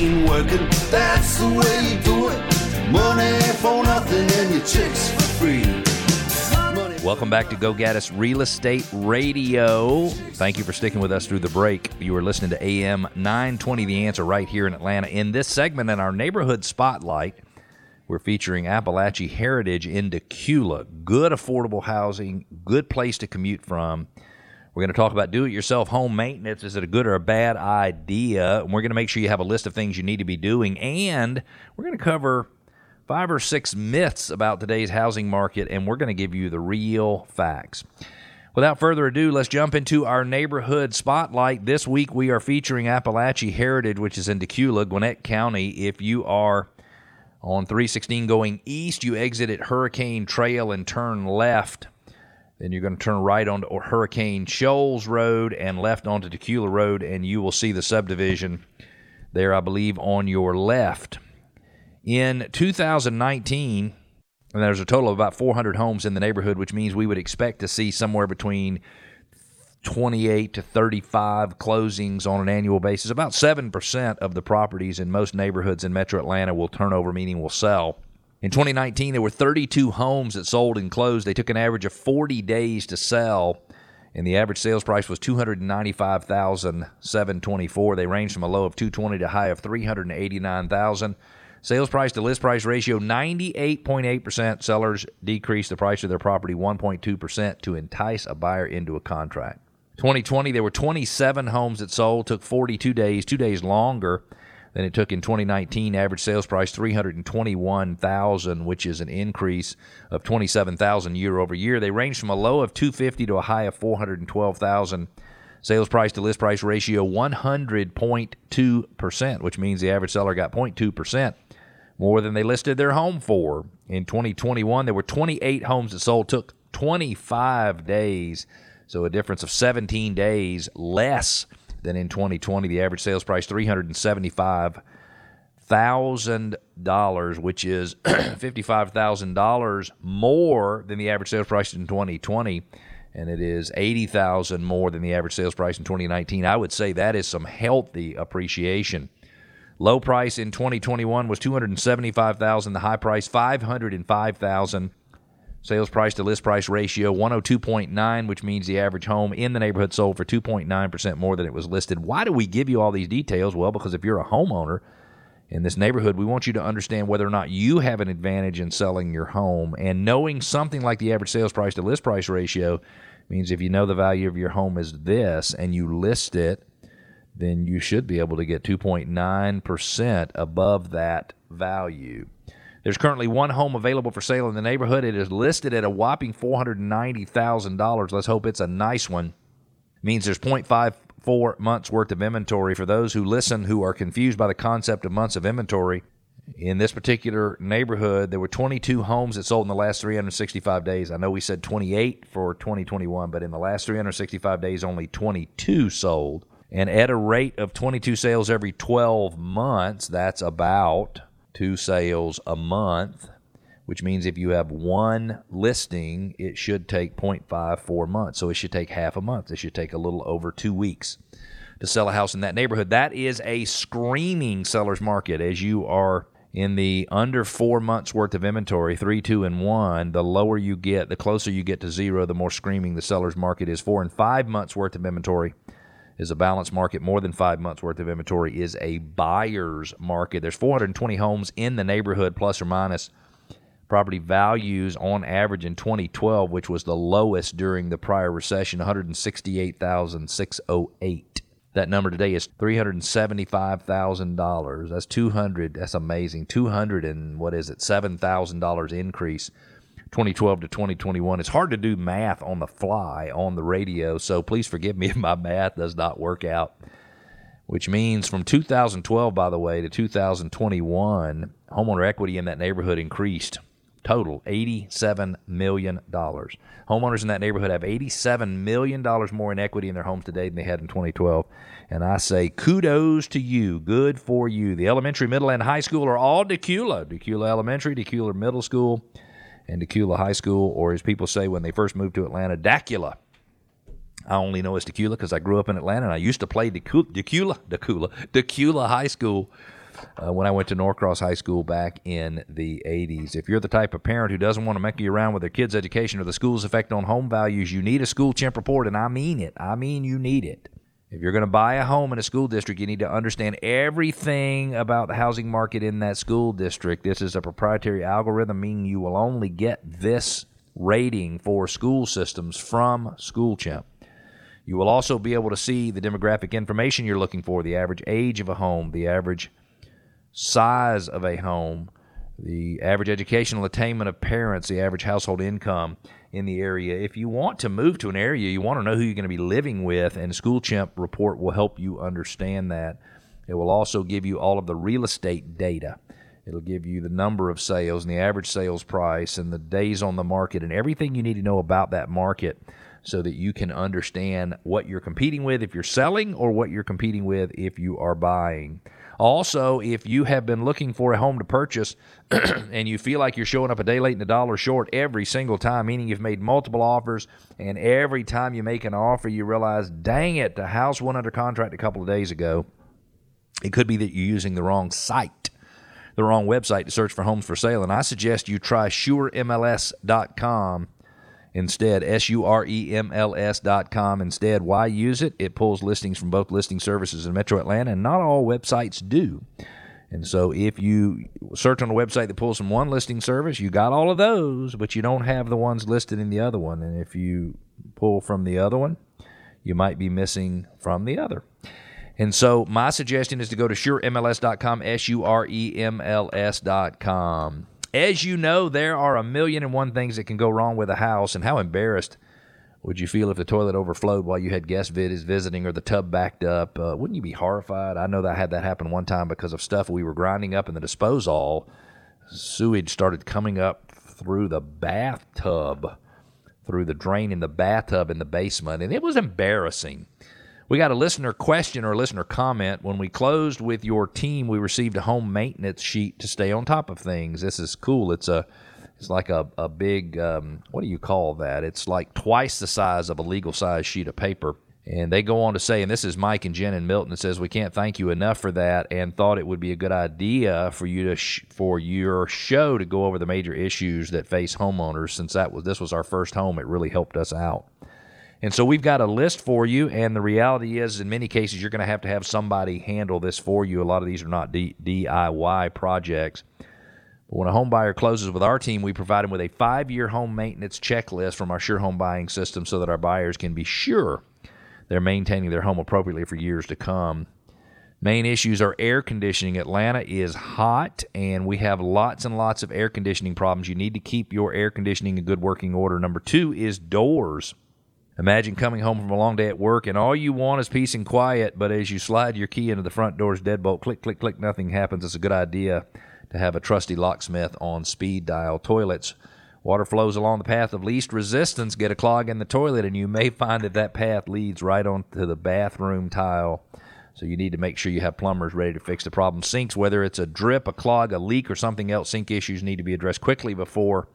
ain't working, that's the way you do it. Money for nothing and your chicks for free. Welcome back to Go Gaddis Real Estate Radio. Thank you for sticking with us through the break. You are listening to AM 920 The Answer right here in Atlanta. In this segment in our Neighborhood Spotlight, we're featuring Appalachian Heritage in Dacula. Good affordable housing, good place to commute from. We're going to talk about do-it-yourself home maintenance. Is it a good or a bad idea? And we're going to make sure you have a list of things you need to be doing. And we're going to cover 5 or 6 myths about today's housing market, and we're going to give you the real facts. Without further ado, let's jump into our Neighborhood Spotlight. This week we are featuring Appalachian Heritage, which is in Tequila, Gwinnett County. If you are on 316 going east, you exit at Hurricane Trail and turn left. Then you're going to turn right onto Hurricane Shoals Road and left onto Tequila Road, and you will see the subdivision there, I believe, on your left. In 2019, and there's a total of about 400 homes in the neighborhood, which means we would expect to see somewhere between 28 to 35 closings on an annual basis. About 7% of the properties in most neighborhoods in metro Atlanta will turn over, meaning will sell. In 2019, there were 32 homes that sold and closed. They took an average of 40 days to sell, and the average sales price was $295,724. They ranged from a low of $220,000 to a high of $389,000. Sales price to list price ratio, 98.8%. Sellers decreased the price of their property 1.2% to entice a buyer into a contract. 2020, there were 27 homes that sold, took 42 days, 2 days longer than it took in 2019. Average sales price, $321,000, which is an increase of $27,000 year over year. They ranged from a low of $250,000 to a high of $412,000. Sales price to list price ratio, 100.2%, which means the average seller got 0.2% more than they listed their home for. In 2021, there were 28 homes that sold, took 25 days, so a difference of 17 days less than in 2020. The average sales price, $375,000, which is $55,000 more than the average sales price in 2020. And it is $80,000 more than the average sales price in 2019. I would say that is some healthy appreciation. Low price in 2021 was $275,000. The high price, $505,000. Sales price to list price ratio, 102.9, which means the average home in the neighborhood sold for 2.9% more than it was listed. Why do we give you all these details? Well, because if you're a homeowner in this neighborhood, we want you to understand whether or not you have an advantage in selling your home. And knowing something like the average sales price to list price ratio means if you know the value of your home is this and you list it, then you should be able to get 2.9% above that value. There's currently one home available for sale in the neighborhood. It is listed at a whopping $490,000. Let's hope it's a nice one. It means there's 0.5 4 months worth of inventory. For those who listen who are confused by the concept of months of inventory, in this particular neighborhood, there were 22 homes that sold in the last 365 days. I know we said 28 for 2021, but in the last 365 days, only 22 sold. And at a rate of 22 sales every 12 months, that's about 2 sales a month, which means if you have one listing, it should take 0.54 months. So it should take half a month. It should take a little over 2 weeks to sell a house in that neighborhood. That is a screaming seller's market. As you are in the under 4 months worth of inventory, 3, 2, and 1, the lower you get, the closer you get to zero, the more screaming the seller's market is. 4 and 5 months worth of inventory is a balanced market. More than 5 months worth of inventory is a buyer's market. There's 420 homes in the neighborhood, plus or minus. Property values on average in 2012, which was the lowest during the prior recession, $168,608. That number today is $375,000. That's $200,000. That's amazing. $7,000 increase, 2012 to 2021. It's hard to do math on the fly on the radio, so please forgive me if my math does not work out. Which means from 2012, by the way, to 2021, homeowner equity in that neighborhood increased. Total, $87 million. Homeowners in that neighborhood have $87 million more in equity in their homes today than they had in 2012. And I say kudos to you. Good for you. The elementary, middle, and high school are all Dacula. Dacula Elementary, Dacula Middle School, and Dacula High School, or as people say when they first moved to Atlanta, Dacula. I only know it's Dacula because I grew up in Atlanta, and I used to play Dacula High School when I went to Norcross High School back in the 80s. If you're the type of parent who doesn't want to monkey around with their kids' education or the school's effect on home values, you need a SchoolChimp report, and I mean it. I mean you need it. If you're going to buy a home in a school district, you need to understand everything about the housing market in that school district. This is a proprietary algorithm, meaning you will only get this rating for school systems from SchoolChimp. You will also be able to see the demographic information you're looking for, the average age of a home, the average size of a home, the average educational attainment of parents, the average household income in the area. If you want to move to an area, you want to know who you're going to be living with, and SchoolChimp report will help you understand that. It will also give you all of the real estate data. It'll give you the number of sales and the average sales price and the days on the market and everything you need to know about that market so that you can understand what you're competing with if you're selling or what you're competing with if you are buying. Also, if you have been looking for a home to purchase and you feel like you're showing up a day late and a dollar short every single time, meaning you've made multiple offers, and every time you make an offer, you realize, dang it, the house went under contract a couple of days ago. It could be that you're using the wrong site, the wrong website to search for homes for sale, and I suggest you try SureMLS.com instead, SureMLS.com instead. Why use it? It pulls listings from both listing services in Metro Atlanta, and not all websites do. And so if you search on a website that pulls from one listing service, you got all of those, but you don't have the ones listed in the other one. And if you pull from the other one, you might be missing from the other. And so my suggestion is to go to SureMLS.com, SureMLS.com. As you know, there are 1,001 things that can go wrong with a house, and how embarrassed would you feel if the toilet overflowed while you had guests visiting or the tub backed up? Wouldn't you be horrified? I know that I had that happen one time because of stuff we were grinding up in the disposal. Sewage started coming up through the bathtub, through the drain in the bathtub in the basement, and it was embarrassing. We got a listener question or a listener comment. When we closed with your team, we received a home maintenance sheet to stay on top of things. This is cool. It's like a big, what do you call that? It's like twice the size of a legal size sheet of paper. And they go on to say, and this is Mike and Jen and Milton, it says, we can't thank you enough for that and thought it would be a good idea for you to for your show to go over the major issues that face homeowners. Since this was our first home, it really helped us out. And so we've got a list for you, and the reality is, in many cases, you're going to have somebody handle this for you. A lot of these are not DIY projects. But when a home buyer closes with our team, we provide them with a 5-year home maintenance checklist from our Sure Home Buying System so that our buyers can be sure they're maintaining their home appropriately for years to come. Main issues are air conditioning. Atlanta is hot, and we have lots and lots of air conditioning problems. You need to keep your air conditioning in good working order. Number 2 is doors. Imagine coming home from a long day at work, and all you want is peace and quiet, but as you slide your key into the front door's deadbolt, click, click, click, nothing happens. It's a good idea to have a trusty locksmith on speed dial. Toilets. Water flows along the path of least resistance. Get a clog in the toilet, and you may find that path leads right onto the bathroom tile. So you need to make sure you have plumbers ready to fix the problem. Sinks, whether it's a drip, a clog, a leak, or something else, sink issues need to be addressed quickly before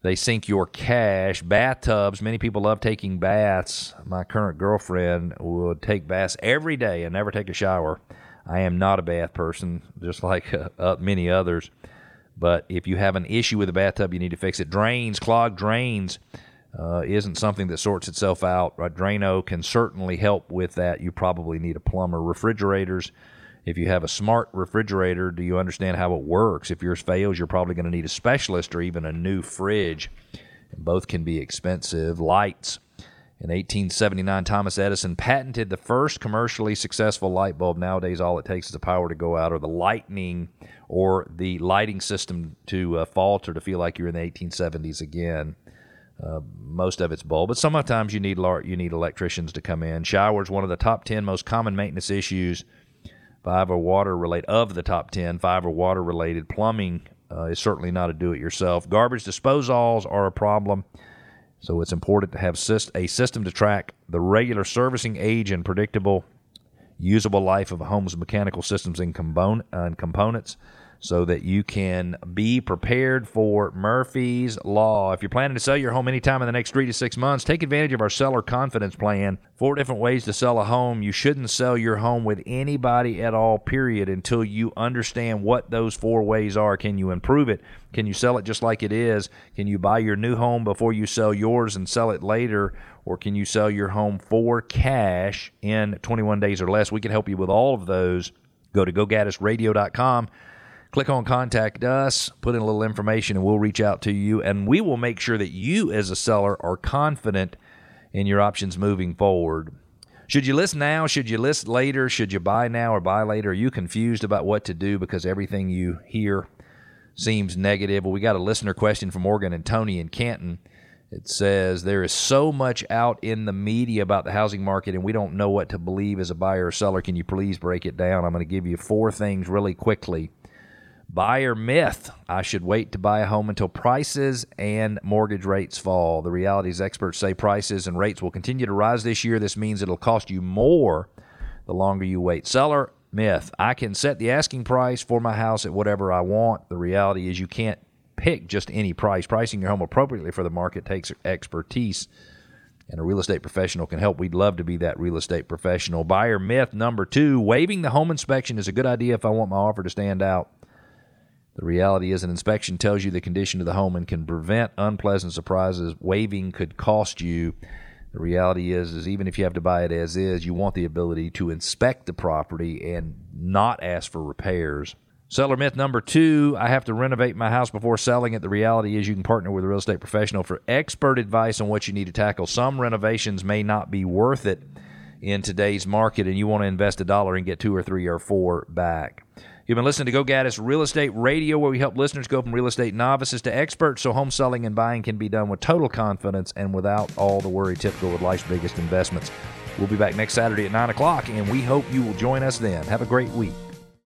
they sink your cash. Bathtubs, many people love taking baths. My current girlfriend would take baths every day and never take a shower. I am not a bath person, just like many others. But if you have an issue with a bathtub, you need to fix it. Drains, clogged drains isn't something that sorts itself out. Right? Drano can certainly help with that. You probably need a plumber. Refrigerators. If you have a smart refrigerator, do you understand how it works? If yours fails, you're probably going to need a specialist or even a new fridge. Both can be expensive. Lights. In 1879, Thomas Edison patented the first commercially successful light bulb. Nowadays, all it takes is the power to go out or the lighting system to falter to feel like you're in the 1870s again. Most of it's bulb, but sometimes you need electricians to come in. Showers, one of the top 10 most common maintenance issues. 5 are water-related. Plumbing is certainly not a do-it-yourself. Garbage disposals are a problem, so it's important to have a system to track the regular servicing age and predictable, usable life of a home's mechanical systems and components. so that you can be prepared for Murphy's Law. If you're planning to sell your home anytime in the next 3 to 6 months, take advantage of our Seller Confidence Plan. 4 different ways to sell a home. You shouldn't sell your home with anybody at all, period, until you understand what those 4 ways are. Can you improve it? Can you sell it just like it is? Can you buy your new home before you sell yours and sell it later? Or can you sell your home for cash in 21 days or less? We can help you with all of those. Go to gogaddisradio.com. Click on Contact Us, put in a little information, and we'll reach out to you. And we will make sure that you, as a seller, are confident in your options moving forward. Should you list now? Should you list later? Should you buy now or buy later? Are you confused about what to do because everything you hear seems negative? Well, we got a listener question from Morgan and Tony in Canton. It says, there is so much out in the media about the housing market, and we don't know what to believe as a buyer or seller. Can you please break it down? I'm going to give you 4 things really quickly. Buyer myth, I should wait to buy a home until prices and mortgage rates fall. The reality is experts say prices and rates will continue to rise this year. This means it'll cost you more the longer you wait. Seller myth, I can set the asking price for my house at whatever I want. The reality is you can't pick just any price. Pricing your home appropriately for the market takes expertise, and a real estate professional can help. We'd love to be that real estate professional. Buyer myth number 2, waiving the home inspection is a good idea if I want my offer to stand out. The reality is an inspection tells you the condition of the home and can prevent unpleasant surprises. Waiving could cost you. The reality is even if you have to buy it as is, you want the ability to inspect the property and not ask for repairs. Seller myth number 2, I have to renovate my house before selling it. The reality is you can partner with a real estate professional for expert advice on what you need to tackle. Some renovations may not be worth it in today's market, and you want to invest $1 and get 2 or 3 or 4 back. You've been listening to Go Gaddis Real Estate Radio, where we help listeners go from real estate novices to experts so home selling and buying can be done with total confidence and without all the worry typical with life's biggest investments. We'll be back next Saturday at 9 o'clock, and we hope you will join us then. Have a great week.